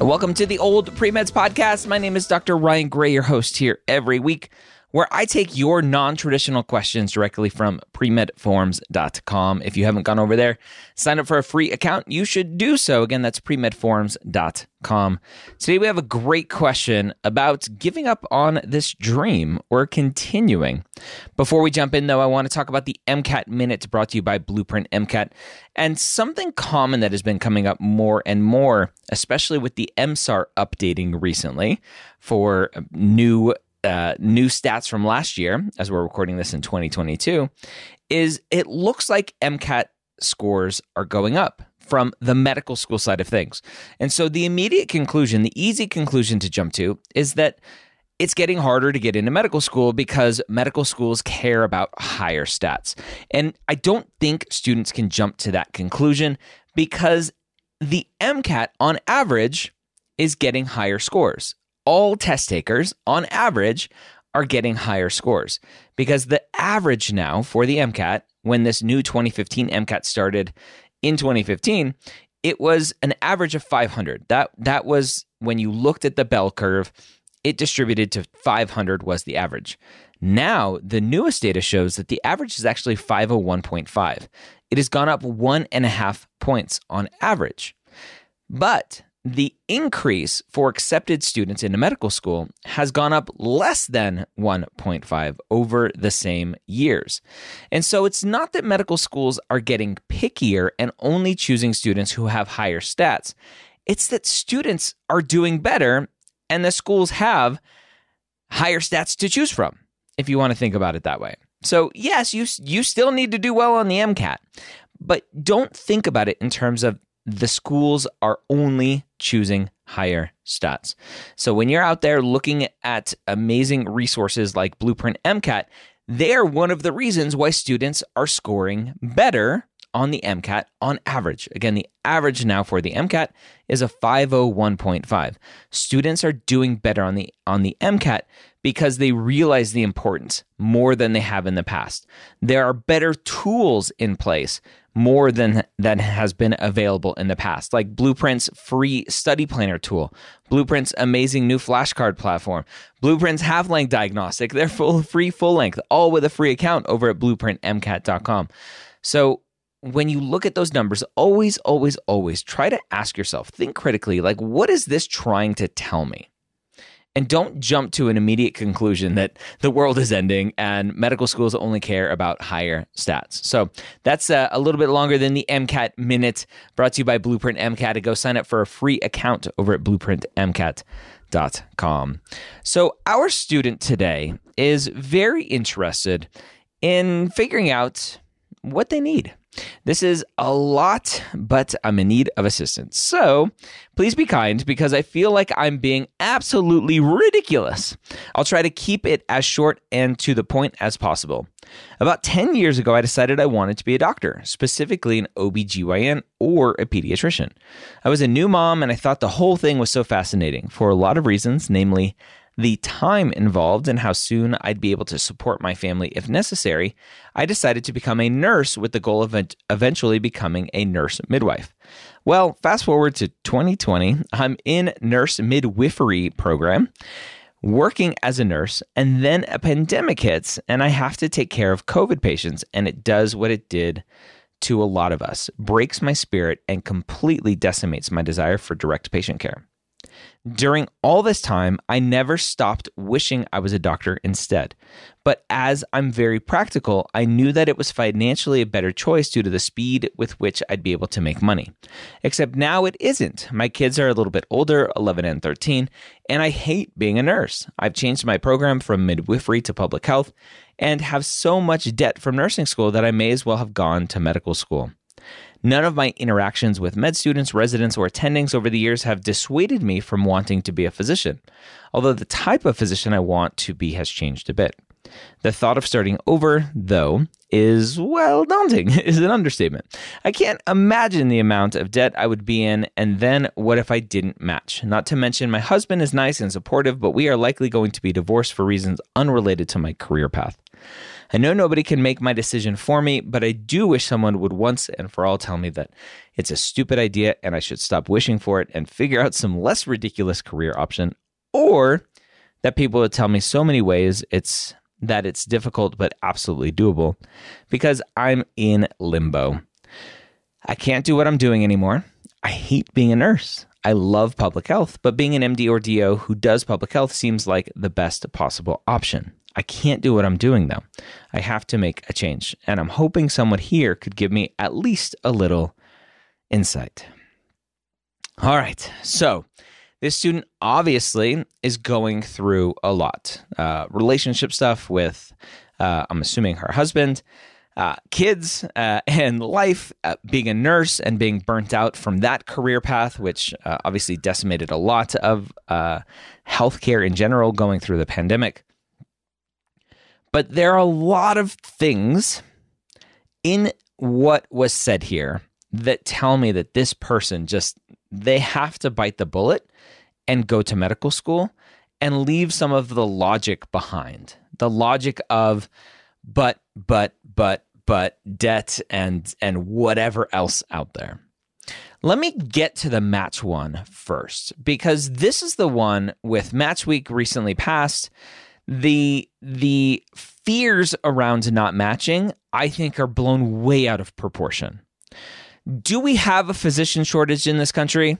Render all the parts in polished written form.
Welcome to the Old Premeds Podcast. My name is Dr. Ryan Gray, your host here every week, where I take your non-traditional questions directly from premedforms.com. If you haven't gone over there, sign up for a free account. You should do so. Again, that's premedforms.com. Today, we have a great question about giving up on this dream or continuing. Before we jump in, though, I want to talk about the MCAT Minute brought to you by Blueprint MCAT. And something common that has been coming up more and more, especially with the MSAR updating recently for new stats from last year, as we're recording this in 2022, is it looks like MCAT scores are going up from the medical school side of things. And so the immediate conclusion, the easy conclusion to jump to, is that it's getting harder to get into medical school because medical schools care about higher stats. And I don't think students can jump to that conclusion because the MCAT, on average, is getting higher scores. All test takers, on average, are getting higher scores because the average now for the MCAT, when this new 2015 MCAT started in 2015, it was an average of 500. That was when you looked at the bell curve, it distributed to 500 was the average. Now, the newest data shows that the average is actually 501.5. It has gone up 1.5 points on average. But the increase for accepted students into medical school has gone up less than 1.5 over the same years. And so it's not that medical schools are getting pickier and only choosing students who have higher stats. It's that students are doing better and the schools have higher stats to choose from, if you want to think about it that way. So yes, you still need to do well on the MCAT, but don't think about it in terms of the schools are only choosing higher stats. So when you're out there looking at amazing resources like Blueprint MCAT, they are one of the reasons why students are scoring better on the MCAT on average. Again, the average now for the MCAT is a 501.5. Students are doing better on the MCAT because they realize the importance more than they have in the past. There are better tools in place more than that has been available in the past, like Blueprint's free study planner tool, Blueprint's amazing new flashcard platform, Blueprint's half-length diagnostic. They're full-length, all with a free account over at blueprintmcat.com. So when you look at those numbers, always try to ask yourself, think critically, like, what is this trying to tell me? And don't jump to an immediate conclusion that the world is ending and medical schools only care about higher stats. So that's a little bit longer than the MCAT Minute brought to you by Blueprint MCAT. Go sign up for a free account over at blueprintmcat.com. So our student today is very interested in figuring out what they need. This is a lot, but I'm in need of assistance. So please be kind because I feel like I'm being absolutely ridiculous. I'll try to keep it as short and to the point as possible. About 10 years ago, I decided I wanted to be a doctor, specifically an OBGYN or a pediatrician. I was a new mom and I thought the whole thing was so fascinating for a lot of reasons, namely the time involved and how soon I'd be able to support my family if necessary. I decided to become a nurse with the goal of eventually becoming a nurse midwife. Well, fast forward to 2020, I'm in nurse midwifery program, working as a nurse, and then a pandemic hits and I have to take care of COVID patients, and it does what it did to a lot of us, breaks my spirit and completely decimates my desire for direct patient care. During all this time, I never stopped wishing I was a doctor instead. But as I'm very practical, I knew that it was financially a better choice due to the speed with which I'd be able to make money. Except now it isn't. My kids are a little bit older, 11 and 13, and I hate being a nurse. I've changed my program from midwifery to public health and have so much debt from nursing school that I may as well have gone to medical school. None of my interactions with med students, residents, or attendings over the years have dissuaded me from wanting to be a physician, although the type of physician I want to be has changed a bit. The thought of starting over, though, is, well, daunting is an understatement. I can't imagine the amount of debt I would be in, and then what if I didn't match? Not to mention, my husband is nice and supportive, but we are likely going to be divorced for reasons unrelated to my career path. I know nobody can make my decision for me, but I do wish someone would once and for all tell me that it's a stupid idea and I should stop wishing for it and figure out some less ridiculous career option, or that people would tell me so many ways it's difficult but absolutely doable, because I'm in limbo. I can't do what I'm doing anymore. I hate being a nurse. I love public health, but being an MD or DO who does public health seems like the best possible option. I can't do what I'm doing, though. I have to make a change, and I'm hoping someone here could give me at least a little insight. All right, so this student obviously is going through a lot. Relationship stuff with, I'm assuming, her husband, kids, and life, being a nurse and being burnt out from that career path, which obviously decimated a lot of healthcare in general going through the pandemic. But there are a lot of things in what was said here that tell me that this person just, they have to bite the bullet and go to medical school and leave some of the logic behind. The logic of but debt and whatever else out there. Let me get to the match one first, because this is the one with match week recently passed. The fears around not matching, I think, are blown way out of proportion. Do we have a physician shortage in this country?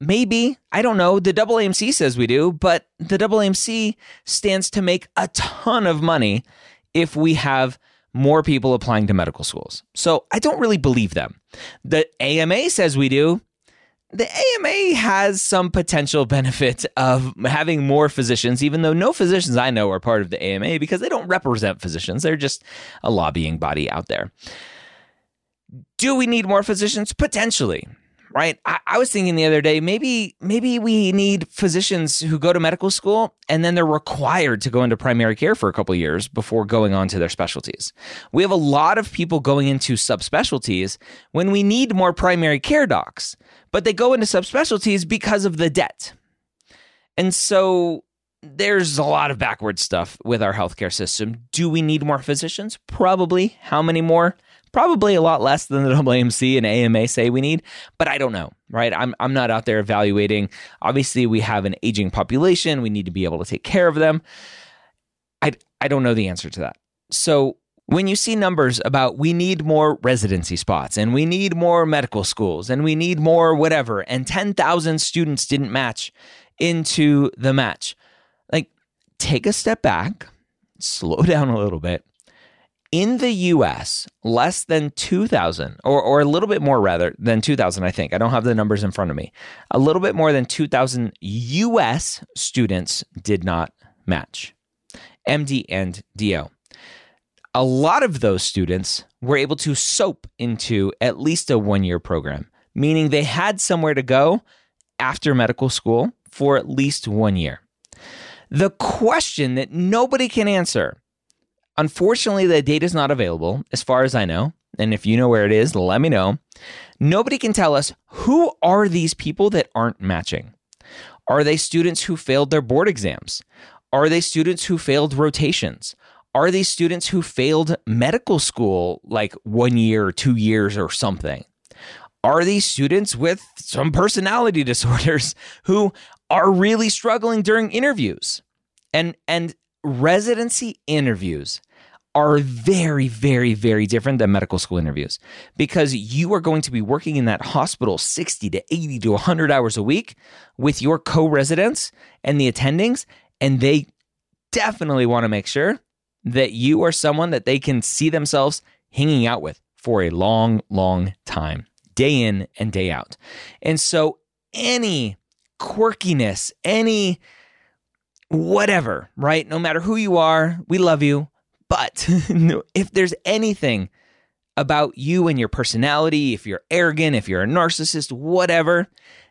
Maybe. I don't know. The AAMC says we do, but the AAMC stands to make a ton of money if we have more people applying to medical schools. So I don't really believe them. The AMA says we do. The AMA has some potential benefit of having more physicians, even though no physicians I know are part of the AMA because they don't represent physicians. They're just a lobbying body out there. Do we need more physicians? Potentially, right? I was thinking the other day, maybe we need physicians who go to medical school and then they're required to go into primary care for a couple of years before going on to their specialties. We have a lot of people going into subspecialties when we need more primary care docs, but they go into subspecialties because of the debt. And so there's a lot of backward stuff with our healthcare system. Do we need more physicians? Probably. How many more? Probably a lot less than the AAMC and AMA say we need, but I don't know, right? I'm not out there evaluating. Obviously, we have an aging population. We need to be able to take care of them. I don't know the answer to that. So when you see numbers about we need more residency spots and we need more medical schools and we need more whatever, and 10,000 students didn't match into the match, like, take a step back, slow down a little bit. In the U.S., less than 2,000, or a little bit more rather than 2,000, I think. I don't have the numbers in front of me. A little bit more than 2,000 U.S. students did not match, MD and DO. A lot of those students were able to SOAP into at least a one-year program, meaning they had somewhere to go after medical school for at least 1 year. The question that nobody can answer, unfortunately, the data is not available, as far as I know. And if you know where it is, let me know. Nobody can tell us, who are these people that aren't matching? Are they students who failed their board exams? Are they students who failed rotations? Are they students who failed medical school, like 1 year or 2 years or something? Are these students with some personality disorders who are really struggling during interviews? And residency interviews are very, very, very different than medical school interviews, because you are going to be working in that hospital 60 to 80 to 100 hours a week with your co-residents and the attendings, and they definitely want to make sure that you are someone that they can see themselves hanging out with for a long, long time, day in and day out. And so any quirkiness, any whatever, right? No matter who you are, we love you. But if there's anything about you and your personality, if you're arrogant, if you're a narcissist, whatever,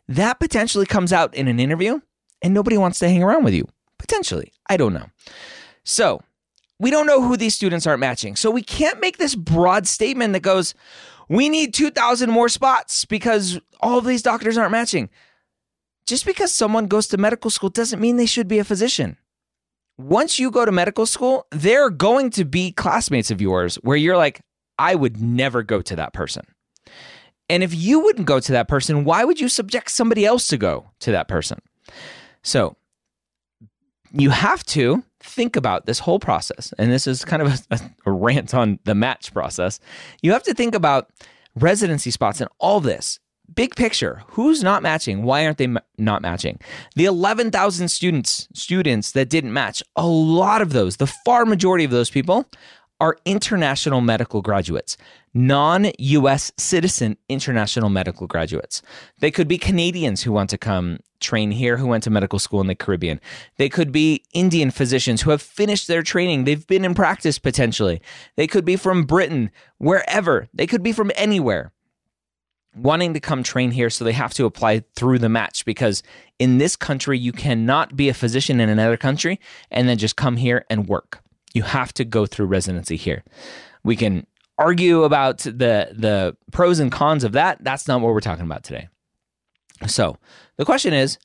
that potentially comes out in an interview and nobody wants to hang around with you. Potentially. I don't know. So we don't know who these students aren't matching. So we can't make this broad statement that goes, we need 2,000 more spots because all of these doctors aren't matching. Just because someone goes to medical school doesn't mean they should be a physician. Once you go to medical school, they're going to be classmates of yours where you're like, I would never go to that person. And if you wouldn't go to that person, why would you subject somebody else to go to that person? So you have to think about this whole process. And this is kind of a rant on the match process. You have to think about residency spots and all this. Big picture, who's not matching? Why aren't they not matching? The 11,000 students that didn't match, a lot of those, the far majority of those people are international medical graduates, non-US citizen international medical graduates. They could be Canadians who want to come train here, who went to medical school in the Caribbean. They could be Indian physicians who have finished their training. They've been in practice potentially. They could be from Britain, wherever. They could be from anywhere, wanting to come train here, so they have to apply through the match, because in this country, you cannot be a physician in another country and then just come here and work. You have to go through residency here. We can argue about the pros and cons of that. That's not what we're talking about today. So the question is,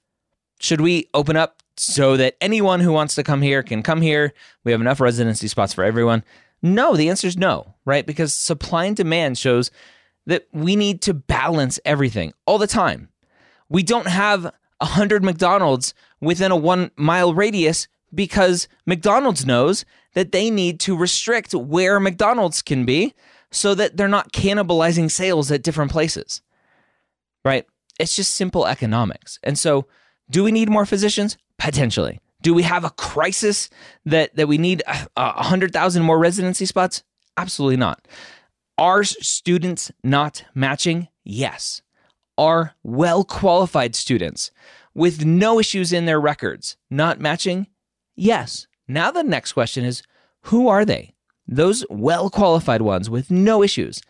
should we open up so that anyone who wants to come here can come here? We have enough residency spots for everyone. No, the answer is no, right? Because supply and demand shows that we need to balance everything all the time. We don't have 100 McDonald's within a 1 mile radius because McDonald's knows that they need to restrict where McDonald's can be so that they're not cannibalizing sales at different places, right? It's just simple economics. And so do we need more physicians? Potentially. Do we have a crisis that we need 100,000 more residency spots? Absolutely not. Are students not matching? Yes. Are well-qualified students with no issues in their records not matching? Yes. Now the next question is, who are they? Those well-qualified ones with no issues.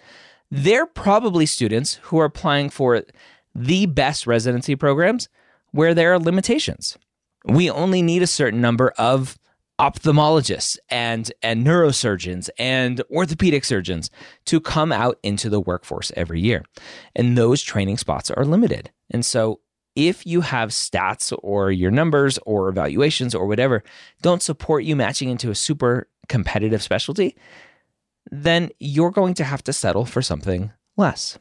They're probably students who are applying for the best residency programs where there are limitations. We only need a certain number of ophthalmologists and neurosurgeons and orthopedic surgeons to come out into the workforce every year. And those training spots are limited. And so if you have stats or your numbers or evaluations or whatever don't support you matching into a super competitive specialty, then you're going to have to settle for something less.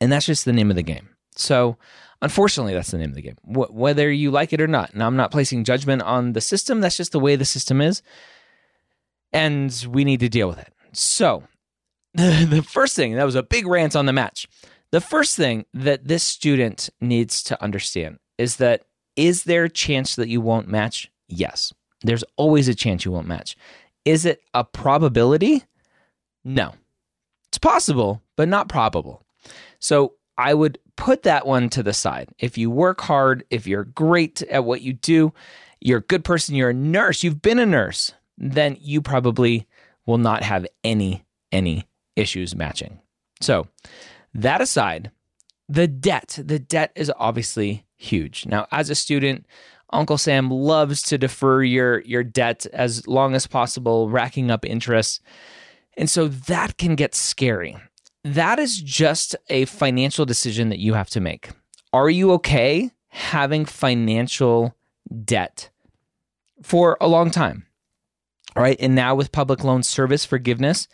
And that's just the name of the game. So unfortunately, that's the name of the game, whether you like it or not. And I'm not placing judgment on the system. That's just the way the system is. And we need to deal with it. So the first thing, that was a big rant on the match. The first thing that this student needs to understand is that, is there a chance that you won't match? Yes. There's always a chance you won't match. Is it a probability? No. It's possible, but not probable. So I would put that one to the side. If you work hard, if you're great at what you do, you're a good person, you're a nurse, you've been a nurse, then you probably will not have any issues matching. So that aside, the debt is obviously huge. Now, as a student, Uncle Sam loves to defer your debt as long as possible, racking up interest. And so that can get scary. That is just a financial decision that you have to make. Are you okay having financial debt for a long time? All right. And now with public loan service forgiveness,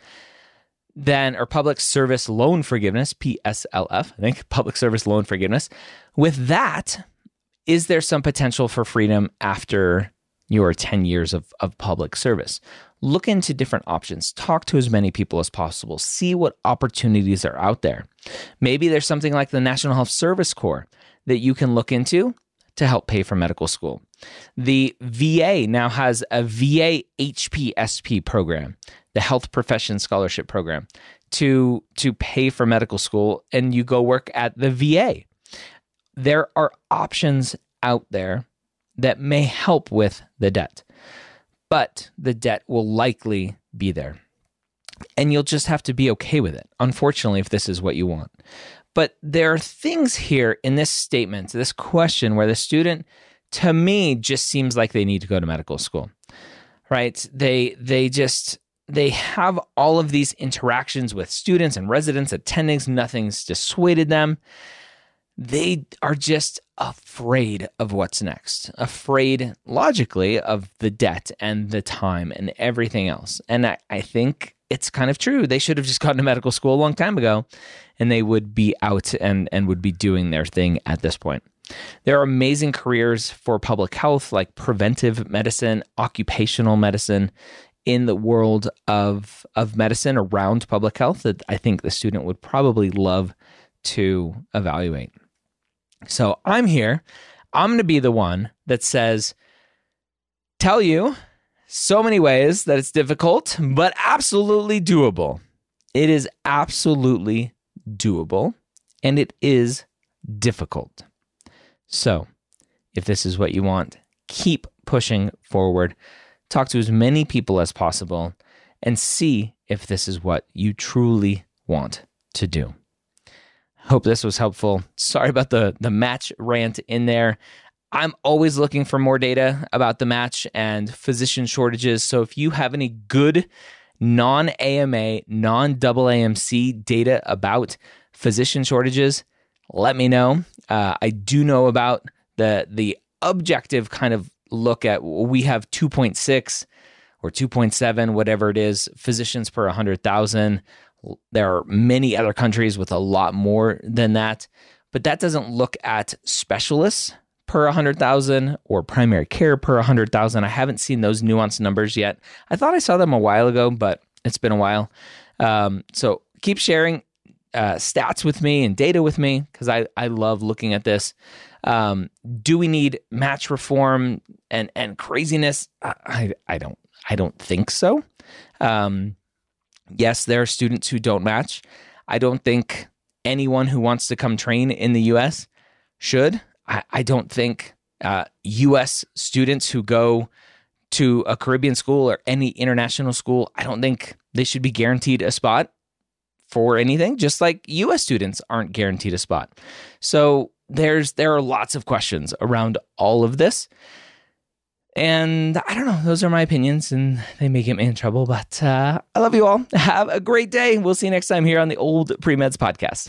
or public service loan forgiveness, PSLF, I think, public service loan forgiveness. With that, is there some potential for freedom after your 10 years of public service? Look into different options. Talk to as many people as possible. See what opportunities are out there. Maybe there's something like the National Health Service Corps that you can look into to help pay for medical school. The VA now has a VA HPSP program, the Health Profession Scholarship Program, to pay for medical school, and you go work at the VA. There are options out there that may help with the debt, but the debt will likely be there. and you'll just have to be okay with it, unfortunately, if this is what you want. But there are things here in this statement, this question, where the student, to me, just seems like they need to go to medical school, right? They have all of these interactions with students and residents, attendings, nothing's dissuaded them. They are just afraid of what's next, afraid logically of the debt and the time and everything else. And I think it's kind of true. They should have just gotten to medical school a long time ago, and they would be out and would be doing their thing at this point. There are amazing careers for public health, like preventive medicine, occupational medicine, in the world of medicine around public health that I think the student would probably love to evaluate. So I'm here. I'm going to be the one that says, tell you so many ways that it's difficult, but absolutely doable. It is absolutely doable, and it is difficult. So if this is what you want, keep pushing forward. Talk to as many people as possible and see if this is what you truly want to do. Hope this was helpful. Sorry about the match rant in there. I'm always looking for more data about the match and physician shortages. So if you have any good non-AMA, non-AAMC data about physician shortages, let me know. I do know about the objective kind of look at, we have 2.6 or 2.7, whatever it is, physicians per 100,000. There are many other countries with a lot more than that, but that doesn't look at specialists per 100,000 or primary care per 100,000. I haven't seen those nuanced numbers yet. I thought I saw them a while ago, but it's been a while. So keep sharing stats with me and data with me, because I love looking at this. Do we need match reform and craziness? I don't think so. Yes, there are students who don't match. I don't think anyone who wants to come train in the U.S. should. I don't think U.S. students who go to a Caribbean school or any international school, I don't think they should be guaranteed a spot for anything, just like U.S. students aren't guaranteed a spot. So there are lots of questions around all of this. And I don't know, those are my opinions, and they may get me in trouble, but I love you all. Have a great day. We'll see you next time here on the Old Pre-Meds Podcast.